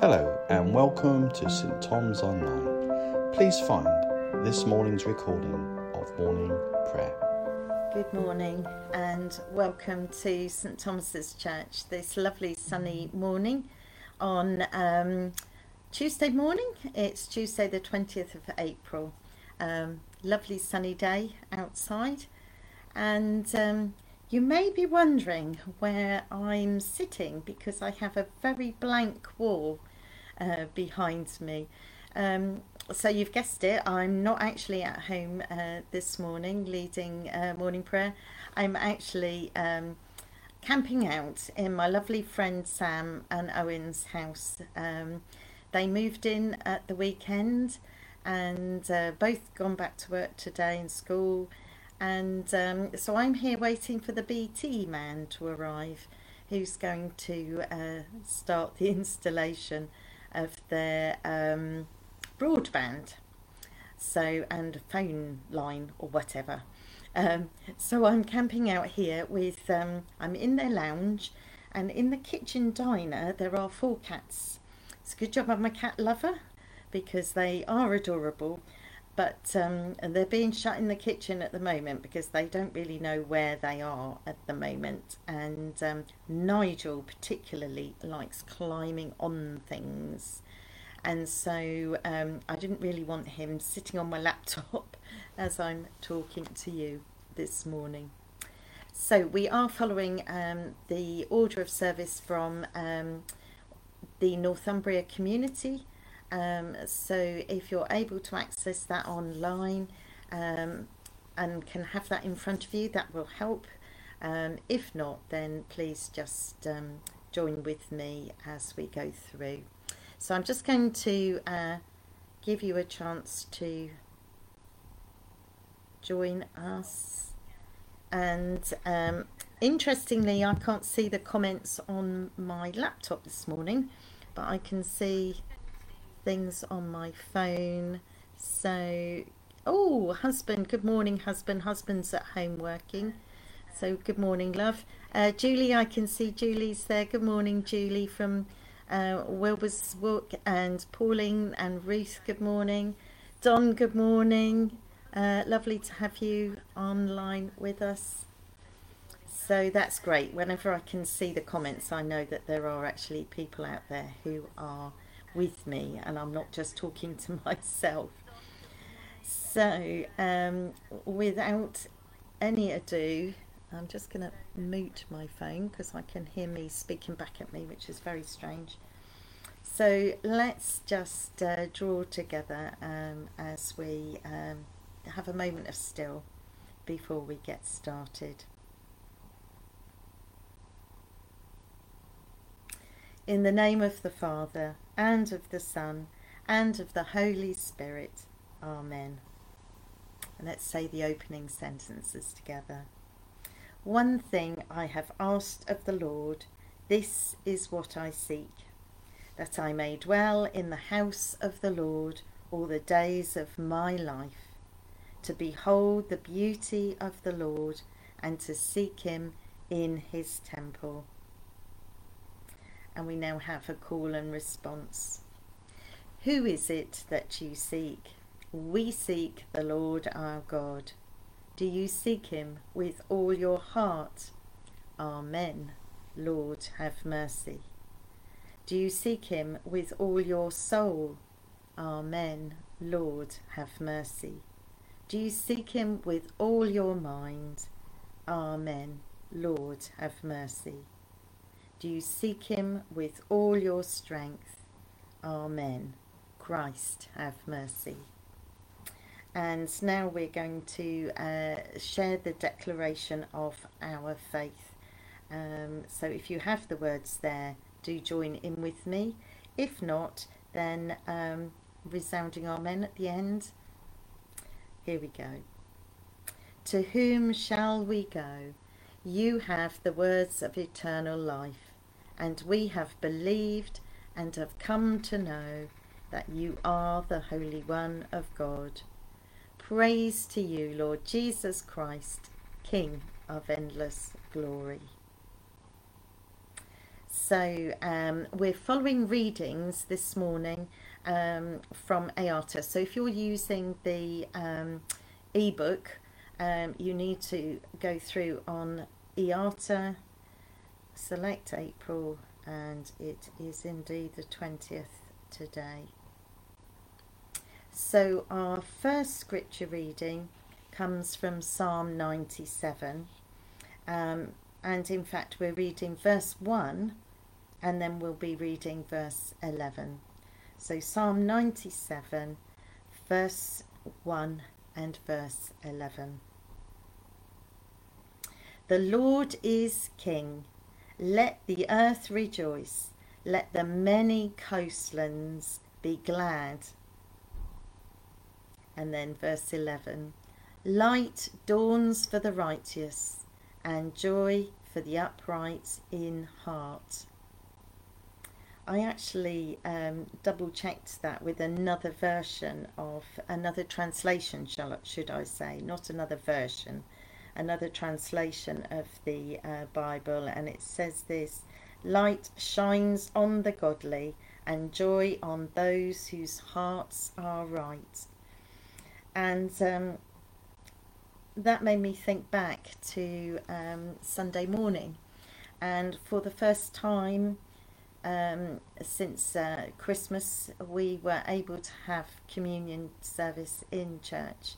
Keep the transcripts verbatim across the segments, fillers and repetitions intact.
Hello and welcome to Saint Thomas Online. Please find this morning's recording of morning prayer. Good morning and welcome to Saint Thomas's Church this lovely sunny morning on um, Tuesday morning. It's Tuesday the twentieth of April. Um, lovely sunny day outside, and um, you may be wondering where I'm sitting because I have a very blank wall Uh, behind me. Um, so you've guessed it, I'm not actually at home uh, this morning leading uh, morning prayer. I'm actually um, camping out in my lovely friend Sam and Owen's house. Um, they moved in at the weekend and uh, both gone back to work today in school, and um, so I'm here waiting for the B T man to arrive, who's going to uh, start the installation of their um, broadband so and phone line or whatever. Um, so I'm camping out here with um, I'm in their lounge, and in the kitchen diner there are four cats. It's a good job I'm a cat lover because they are adorable, but um, they're being shut in the kitchen at the moment because they don't really know where they are at the moment, and um, Nigel particularly likes climbing on things, and so um, I didn't really want him sitting on my laptop as I'm talking to you this morning. So we are following um, the order of service from um, the Northumbria Community. Um, so if you're able to access that online um, and can have that in front of you, that will help. Um, if not, then please just um, join with me as we go through. So I'm just going to uh, give you a chance to join us. And um, interestingly, I can't see the comments on my laptop this morning, but I can see things on my phone. So oh husband good morning husband husband's at home working, so good morning love. uh Julie, I can see Julie's there. Good morning Julie from uh Wilbur's Walk, and Pauline and Ruth, good morning. Don, good morning. Uh lovely to have you online with us. So that's great. Whenever I can see the comments, I know that there are actually people out there who are with me and I'm not just talking to myself. So um, without any ado, I'm just going to mute my phone because I can hear me speaking back at me, which is very strange. So let's just uh, draw together um, as we um, have a moment of still before we get started. In the name of the Father, and of the Son, and of the Holy Spirit. Amen. And let's say the opening sentences together. One thing I have asked of the Lord, this is what I seek, that I may dwell in the house of the Lord all the days of my life, to behold the beauty of the Lord, and to seek him in his temple. And we now have a call and response. Who is it that you seek? We seek the Lord our God. Do you seek him with all your heart? Amen. Lord, have mercy. Do you seek him with all your soul? Amen. Lord, have mercy. Do you seek him with all your mind? Amen. Lord, have mercy. Do you seek him with all your strength? Amen. Christ, have mercy. And now we're going to uh, share the declaration of our faith. Um, so if you have the words there, do join in with me. If not, then um, resounding amen at the end. Here we go. To whom shall we go? You have the words of eternal life. And we have believed and have come to know that you are the Holy One of God. Praise to you, Lord Jesus Christ, King of endless glory. So um, we're following readings this morning um, from IATA. So if you're using the um, ebook, um, you need to go through on IATA, select April, and it is indeed the twentieth today. So our first scripture reading comes from Psalm ninety-seven. Um, and in fact, we're reading verse one, and then we'll be reading verse eleven. So Psalm ninety-seven, verse one and verse eleven. The Lord is King. Let the earth rejoice. Let the many coastlands be glad. And then verse eleven. Light dawns for the righteous, and joy for the upright in heart. I actually um, double checked that with another version of another translation, Charlotte, should I say, not another version, another translation of the uh, Bible, and it says this: light shines on the godly and joy on those whose hearts are right. And um, that made me think back to um, Sunday morning, and for the first time um, since uh, Christmas we were able to have communion service in church,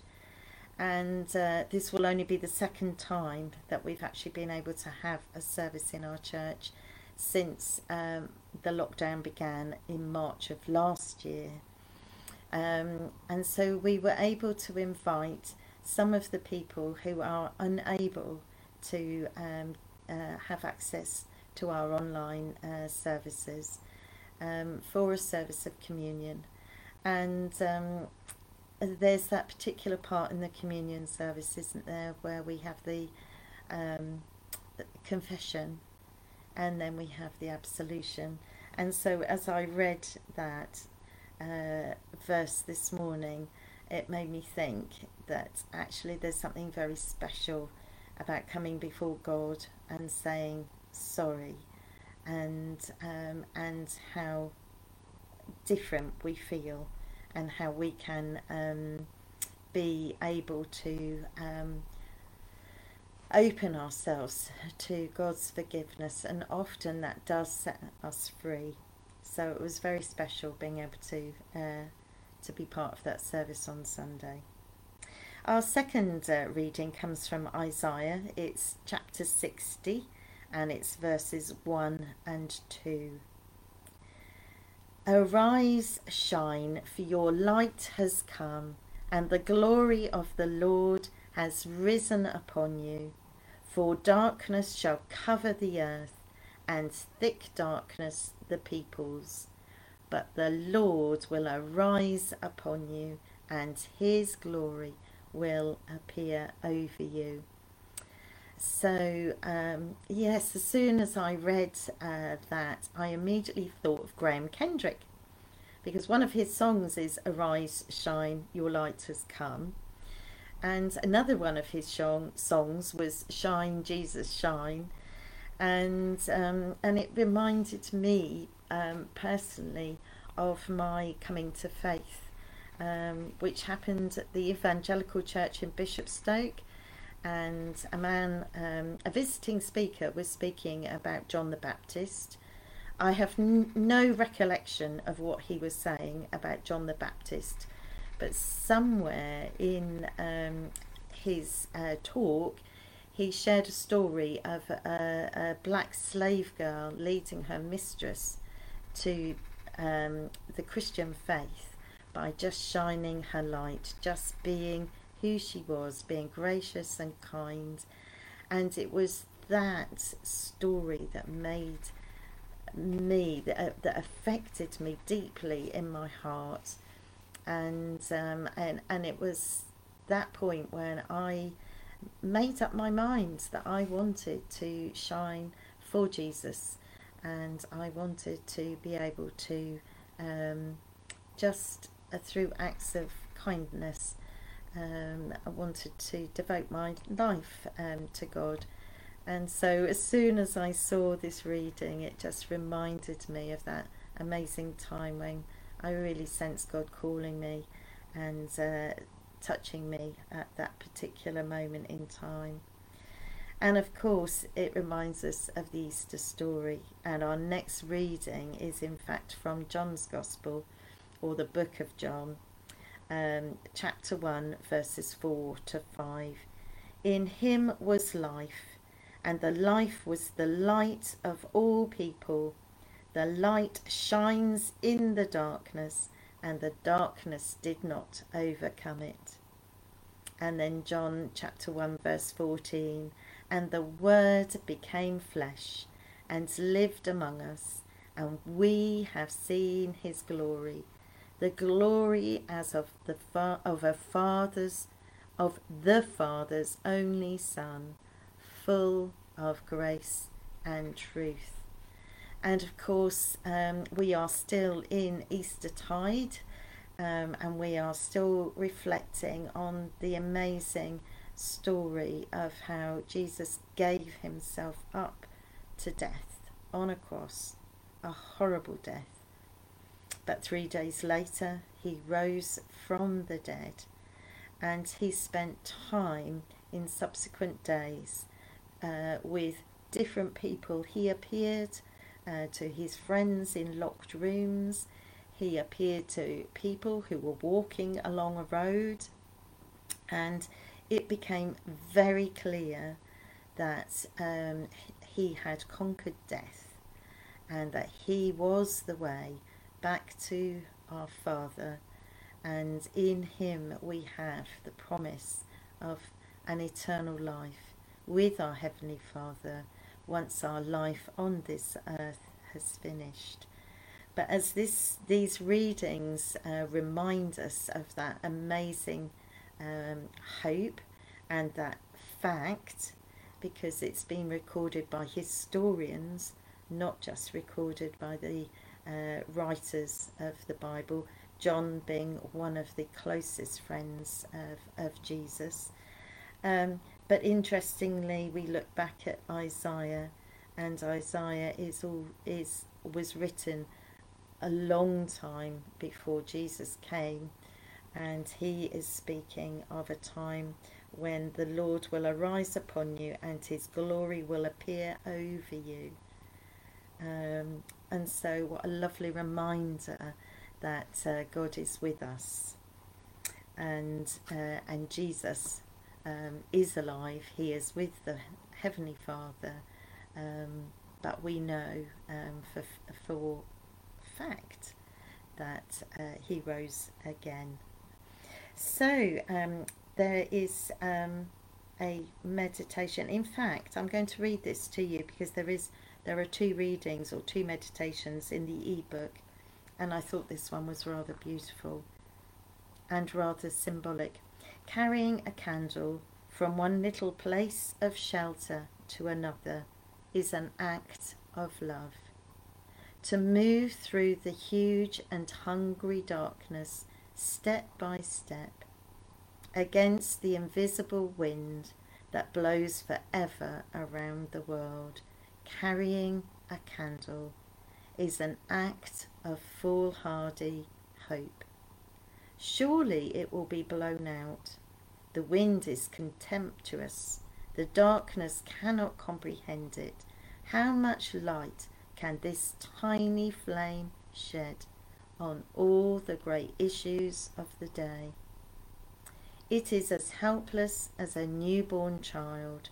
and uh, this will only be the second time that we've actually been able to have a service in our church since um, the lockdown began in March of last year, um, and so we were able to invite some of the people who are unable to um, uh, have access to our online uh, services um, for a service of communion. And um, there's that particular part in the communion service, isn't there, where we have the um, confession and then we have the absolution. And so as I read that uh, verse this morning, it made me think that actually there's something very special about coming before God and saying sorry, and um, and how different we feel, and how we can um, be able to um, open ourselves to God's forgiveness, and often that does set us free. So it was very special being able to uh, to be part of that service on Sunday. Our second uh, reading comes from Isaiah. It's chapter sixty, and it's verses one and two. Arise, shine, for your light has come, and the glory of the Lord has risen upon you. For darkness shall cover the earth, and thick darkness the peoples. But the Lord will arise upon you, and his glory will appear over you. So um, yes, as soon as I read uh, that, I immediately thought of Graham Kendrick, because one of his songs is Arise, Shine, Your Light Has Come, and another one of his song- songs was Shine, Jesus, Shine. And um, and it reminded me um, personally of my coming to faith, Um, which happened at the Evangelical Church in Bishopstoke, and a man, um, a visiting speaker, was speaking about John the Baptist. I have n- no recollection of what he was saying about John the Baptist, but somewhere in um, his uh, talk he shared a story of a, a black slave girl leading her mistress to um, the Christian faith by just shining her light, just being who she was, being gracious and kind. And it was that story that made me, that, uh, that affected me deeply in my heart. And, um, and, and it was that point when I made up my mind that I wanted to shine for Jesus, and I wanted to be able to um, just through acts of kindness, um, I wanted to devote my life um, to God, And so as soon as I saw this reading, it just reminded me of that amazing time when I really sensed God calling me and uh, touching me at that particular moment in time. And of course, it reminds us of the Easter story. And our next reading is in fact from John's Gospel, or the book of John, um, chapter one, verses four to five. In him was life, and the life was the light of all people. The light shines in the darkness, and the darkness did not overcome it. And then John chapter one, verse fourteen, and the Word became flesh and lived among us, and we have seen his glory, the glory as of the fa- of a father's, of the Father's only Son, full of grace and truth. And of course, um, we are still in Eastertide, um, and we are still reflecting on the amazing story of how Jesus gave himself up to death on a cross, a horrible death. But three days later, he rose from the dead, and he spent time in subsequent days uh, with different people. He appeared Uh, to his friends in locked rooms. He appeared to people who were walking along a road, and it became very clear that um, he had conquered death, and that he was the way back to our Father, and in him we have the promise of an eternal life with our Heavenly Father once our life on this earth has finished. But as this these readings uh, remind us of that amazing um, hope and that fact, because it's been recorded by historians, not just recorded by the uh, writers of the Bible, John being one of the closest friends of, of Jesus. Um, But interestingly, we look back at Isaiah, and Isaiah is all, is was written a long time before Jesus came, and he is speaking of a time when the Lord will arise upon you and his glory will appear over you. Um, and so what a lovely reminder that uh, God is with us, and uh, and Jesus Um, is alive. He is with the Heavenly Father, um, but we know um, for for fact that uh, he rose again. So um, there is um, a meditation. In fact, I'm going to read this to you because there is there are two readings or two meditations in the ebook, and I thought this one was rather beautiful and rather symbolic. Carrying a candle from one little place of shelter to another is an act of love. To move through the huge and hungry darkness, step by step, against the invisible wind that blows forever around the world, carrying a candle is an act of foolhardy hope. Surely it will be blown out. The wind is contemptuous. The darkness cannot comprehend it. How much light can this tiny flame shed on all the great issues of the day? It is as helpless as a newborn child.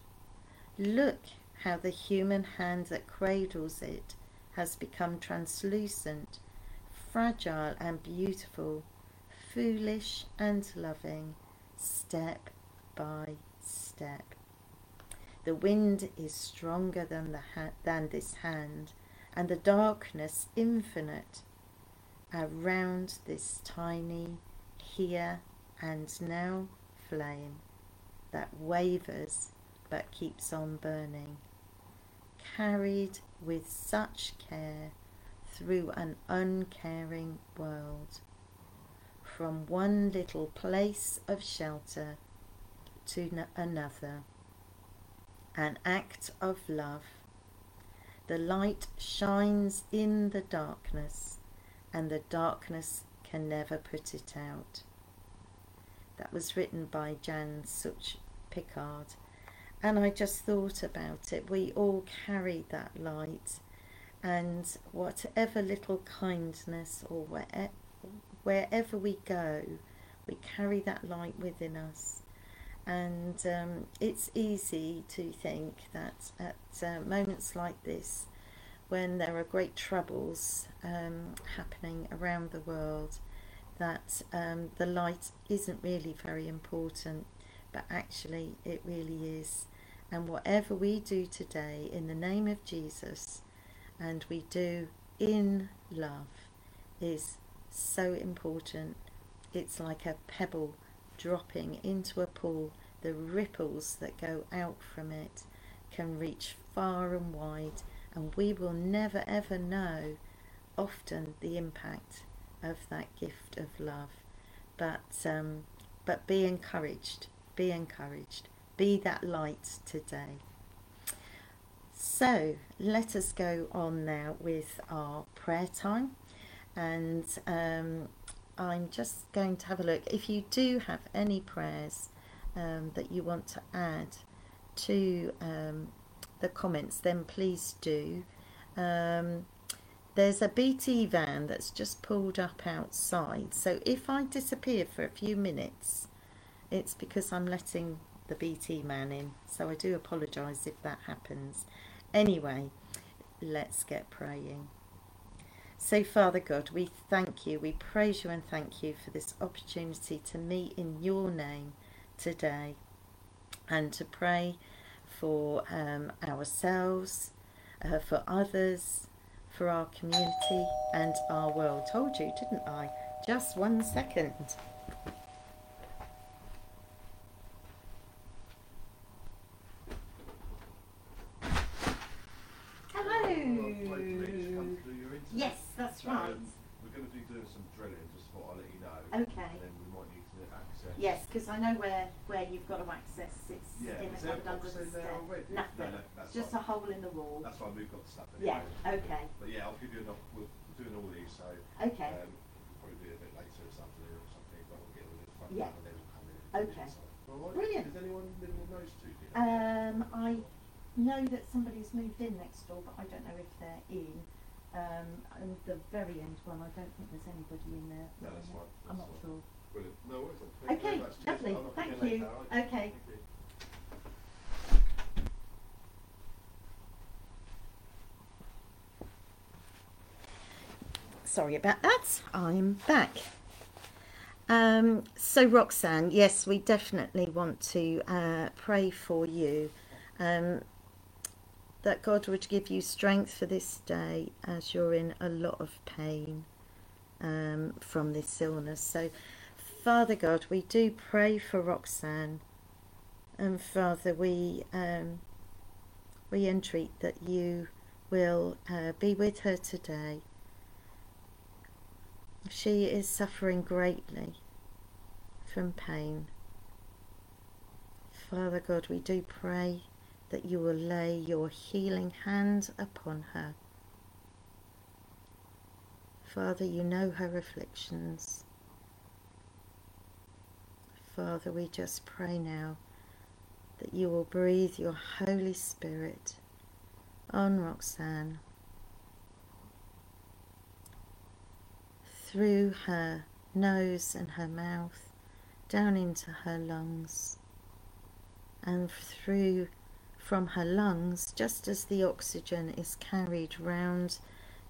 Look how the human hand that cradles it has become translucent, fragile and beautiful, foolish and loving, step by step. The wind is stronger than the ha- than this hand, and the darkness infinite around this tiny here and now flame that wavers but keeps on burning, carried with such care through an uncaring world. From one little place of shelter to another, an act of love. The light shines in the darkness, and the darkness can never put it out. That was written by Jan Such Pickard, and I just thought about it. We all carry that light, and whatever little kindness or where, wherever we go, we carry that light within us. And um, it's easy to think that at uh, moments like this, when there are great troubles um, happening around the world, that um, the light isn't really very important, but actually it really is. And whatever we do today in the name of Jesus, and we do in love, is so important. It's like a pebble dropping into a pool. The ripples that go out from it can reach far and wide, and we will never ever know often the impact of that gift of love. But um, but be encouraged, be encouraged, be that light today. So let us go on now with our prayer time, and um, I'm just going to have a look. If you do have any prayers um, that you want to add to um, the comments, then please do. Um, there's a B T van that's just pulled up outside, so if I disappear for a few minutes, it's because I'm letting the B T man in, so I do apologise if that happens. Anyway, let's get praying. So, Father God, we thank you, we praise you and thank you for this opportunity to meet in your name today, and to pray for um, ourselves, uh, for others, for our community and our world. Told you, didn't I? Just one second. I know where, where you've got to access. It's yeah, in the under the stair. No, no, no, it's just fine. A hole in the wall. That's why we've got stuff. Anyway. Yeah, okay. But yeah, I'll give you enough. We're doing all these, so okay. Um, we'll probably do it a bit later this afternoon or something. But we'll get all this front yeah. and then we'll come in. Okay. Right. Brilliant. Is anyone living in those two? Um, I know that somebody's moved in next door, but I don't know if they're in. Um, and the very end one, I don't think there's anybody in there. No, that's fine. That's I'm not fine. sure. Brilliant. No worries. Thank okay, lovely. Thank you. Later, okay. Thank you. Sorry about that. I'm back. Um, so, Roxanne, yes, we definitely want to uh, pray for you, um, that God would give you strength for this day, as you're in a lot of pain um, from this illness. So, Father God, we do pray for Roxanne, and Father, we um, we entreat that you will uh, be with her today. She is suffering greatly from pain. Father God, we do pray that you will lay your healing hand upon her. Father, you know her afflictions. Father, we just pray now that you will breathe your Holy Spirit on Roxanne, through her nose and her mouth, down into her lungs, and through from her lungs, just as the oxygen is carried round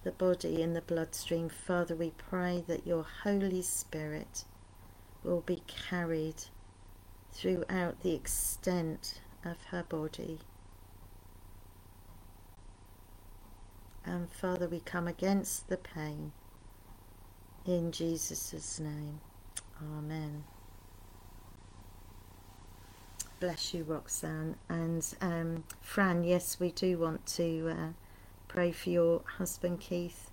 the body in the bloodstream. Father, we pray that your Holy Spirit will be carried throughout the extent of her body. And Father, we come against the pain in Jesus' name. Amen. Bless you, Roxanne. And um, Fran, yes, we do want to uh, pray for your husband Keith,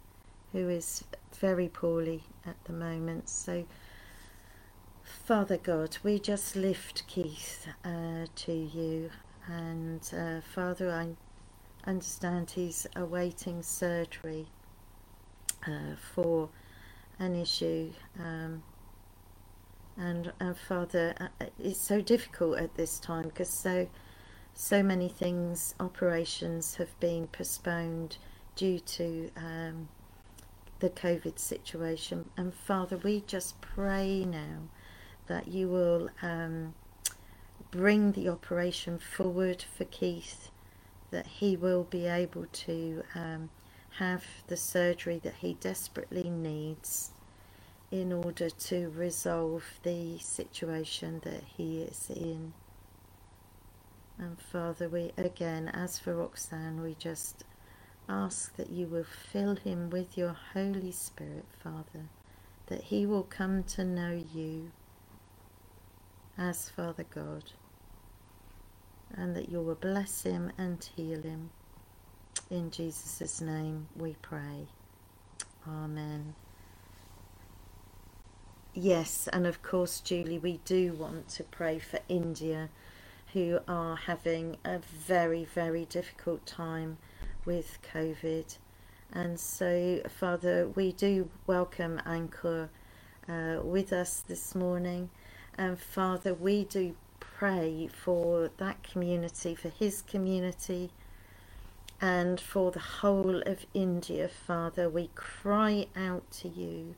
who is very poorly at the moment. So, Father God, we just lift Keith uh, to you, and uh, Father, I understand he's awaiting surgery uh, for an issue, um, and, and Father, uh, it's so difficult at this time because so so many things, operations have been postponed due to um, the COVID situation. And Father, we just pray now that you will um, bring the operation forward for Keith, that he will be able to um, have the surgery that he desperately needs in order to resolve the situation that he is in. And Father, we again, as for Roxanne, we just ask that you will fill him with your Holy Spirit, Father, that he will come to know you as Father God, and that you will bless him and heal him. In Jesus' name we pray. Amen. Yes, and of course, Julie, we do want to pray for India, who are having a very, very difficult time with COVID. And so, Father, we do welcome Ankur uh, with us this morning. And Father, we do pray for that community, for his community, and for the whole of India, Father. We cry out to you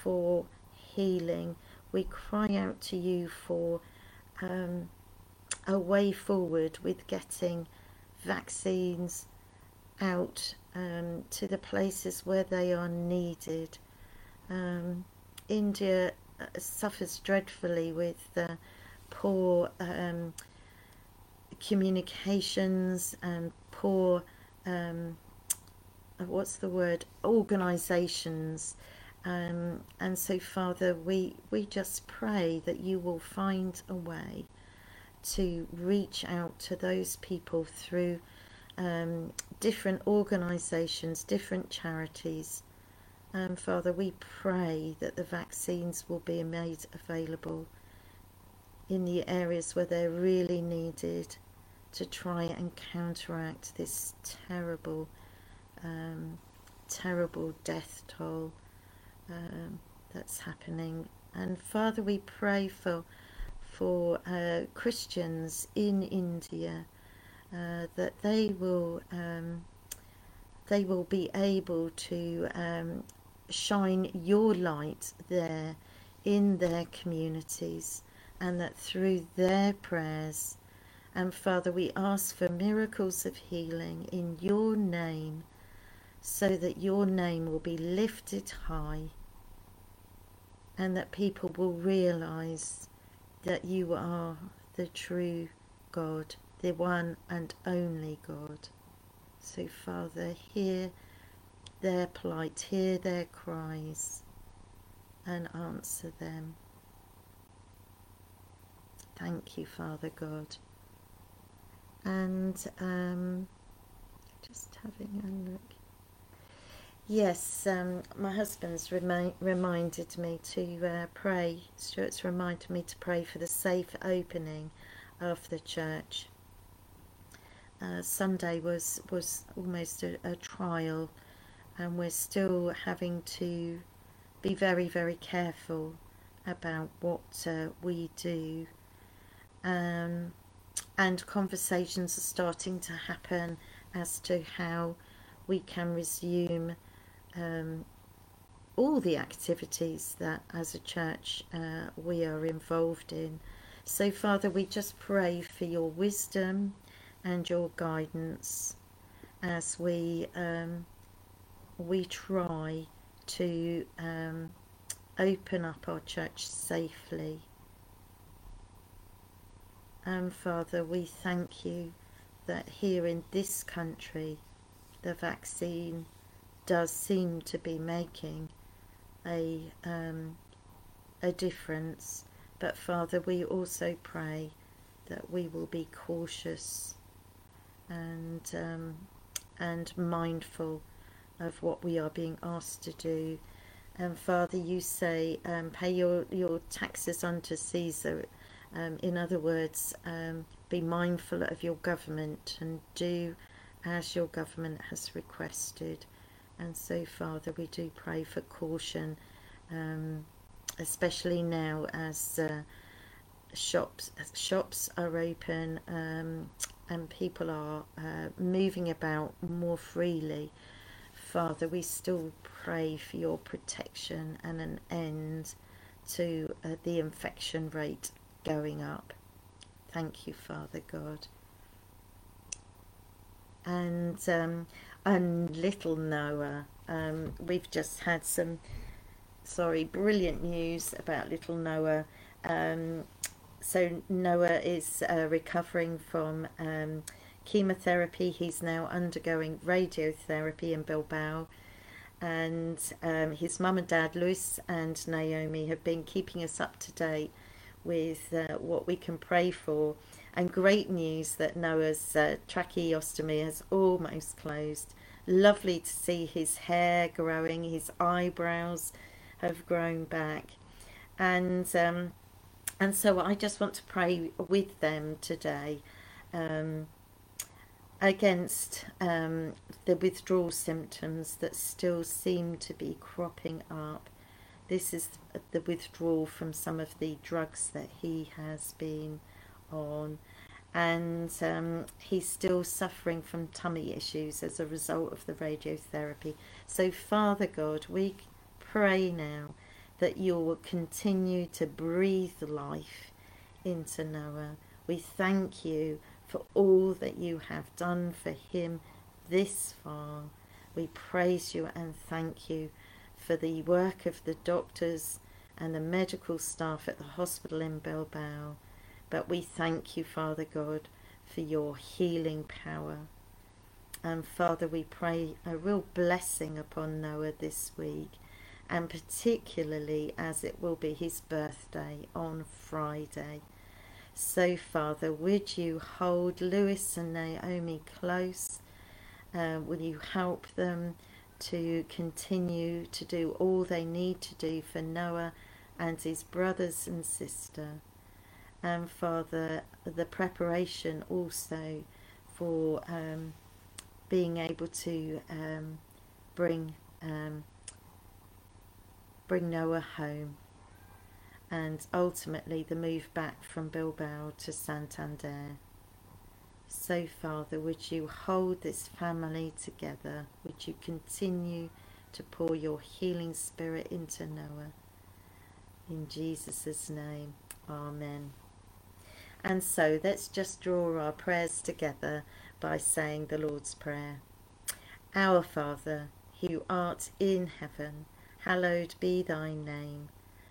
for healing. We cry out to you for um, a way forward with getting vaccines out um, to the places where they are needed. Um, India suffers dreadfully with uh, poor um, communications and poor, um, what's the word, organisations. Um, and so, Father, we, we just pray that you will find a way to reach out to those people through um, different organisations, different charities. Um, Father, we pray that the vaccines will be made available in the areas where they're really needed to try and counteract this terrible, um, terrible death toll um, that's happening. And Father, we pray for for uh, Christians in India, uh, that they will um, they will be able to um, shine your light there in their communities, and that through their prayers, and Father, we ask for miracles of healing in your name, so that your name will be lifted high, and that people will realise that you are the true God, the one and only God. So, Father, hear their plight, hear their cries, and answer them. Thank you, Father God. And um, just having a look. Yes, um, my husband's remi- reminded me to uh, pray. Stuart's reminded me to pray for the safe opening of the church. Uh, Sunday was, was almost a, a trial, and we're still having to be very, very careful about what uh, we do. Um, and conversations are starting to happen as to how we can resume Um, all the activities that as a church uh, we are involved in. So, Father, we just pray for your wisdom and your guidance as we um, we try to um, open up our church safely. And Father, we thank you that here in this country the vaccine does seem to be making a um, a difference. But Father, we also pray that we will be cautious and um, and mindful of what we are being asked to do. And Father, you say um, pay your, your taxes unto Caesar. Um, in other words, um, Be mindful of your government and do as your government has requested. And so, Father, we do pray for caution, um, especially now as uh, shops shops are open um, and people are uh, moving about more freely. Father, we still pray for your protection and an end to uh, the infection rate going up. Thank you, Father God. And um, and little Noah, um, we've just had some, sorry, brilliant news about little Noah. Um, so Noah is uh, recovering from um, chemotherapy. He's now undergoing radiotherapy in Bilbao. And um, his mum and dad, Luis and Naomi, have been keeping us up to date with uh, what we can pray for. And great news that Noah's uh, tracheostomy has almost closed. Lovely to see his hair growing, his eyebrows have grown back. And um, and so I just want to pray with them today um, against um, the withdrawal symptoms that still seem to be cropping up. This is the withdrawal from some of the drugs that he has been on, and um, he's still suffering from tummy issues as a result of the radiotherapy. So Father God, we pray now that you will continue to breathe life into Noah. We thank you for all that you have done for him this far. We praise you and thank you for the work of the doctors and the medical staff at the hospital in Bilbao. But we thank you, Father God, for your healing power. And Father, we pray a real blessing upon Noah this week, and particularly as it will be his birthday on Friday. So, Father, would you hold Lewis and Naomi close? Uh, will you help them to continue to do all they need to do for Noah and his brothers and sister? And Father, the preparation also for um, being able to um, bring um, bring Noah home, and ultimately the move back from Bilbao to Santander. So Father, would you hold this family together? Would you continue to pour your healing spirit into Noah? In Jesus' name, Amen. And so let's just draw our prayers together by saying the Lord's Prayer. Our Father, who art in heaven, hallowed be thy name.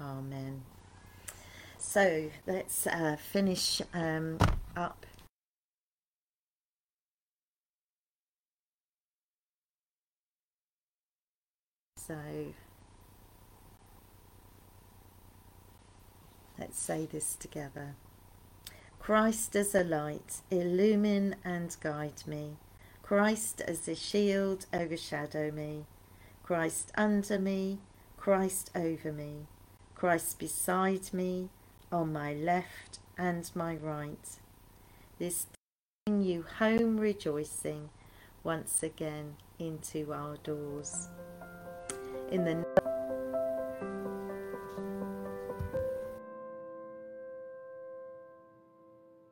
Amen. So let's uh, finish um, up. So let's say this together. Christ as a light, illumine and guide me. Christ as a shield, overshadow me. Christ under me, Christ over me. Christ beside me, on my left and my right. This bring you home rejoicing, once again into our doors. In the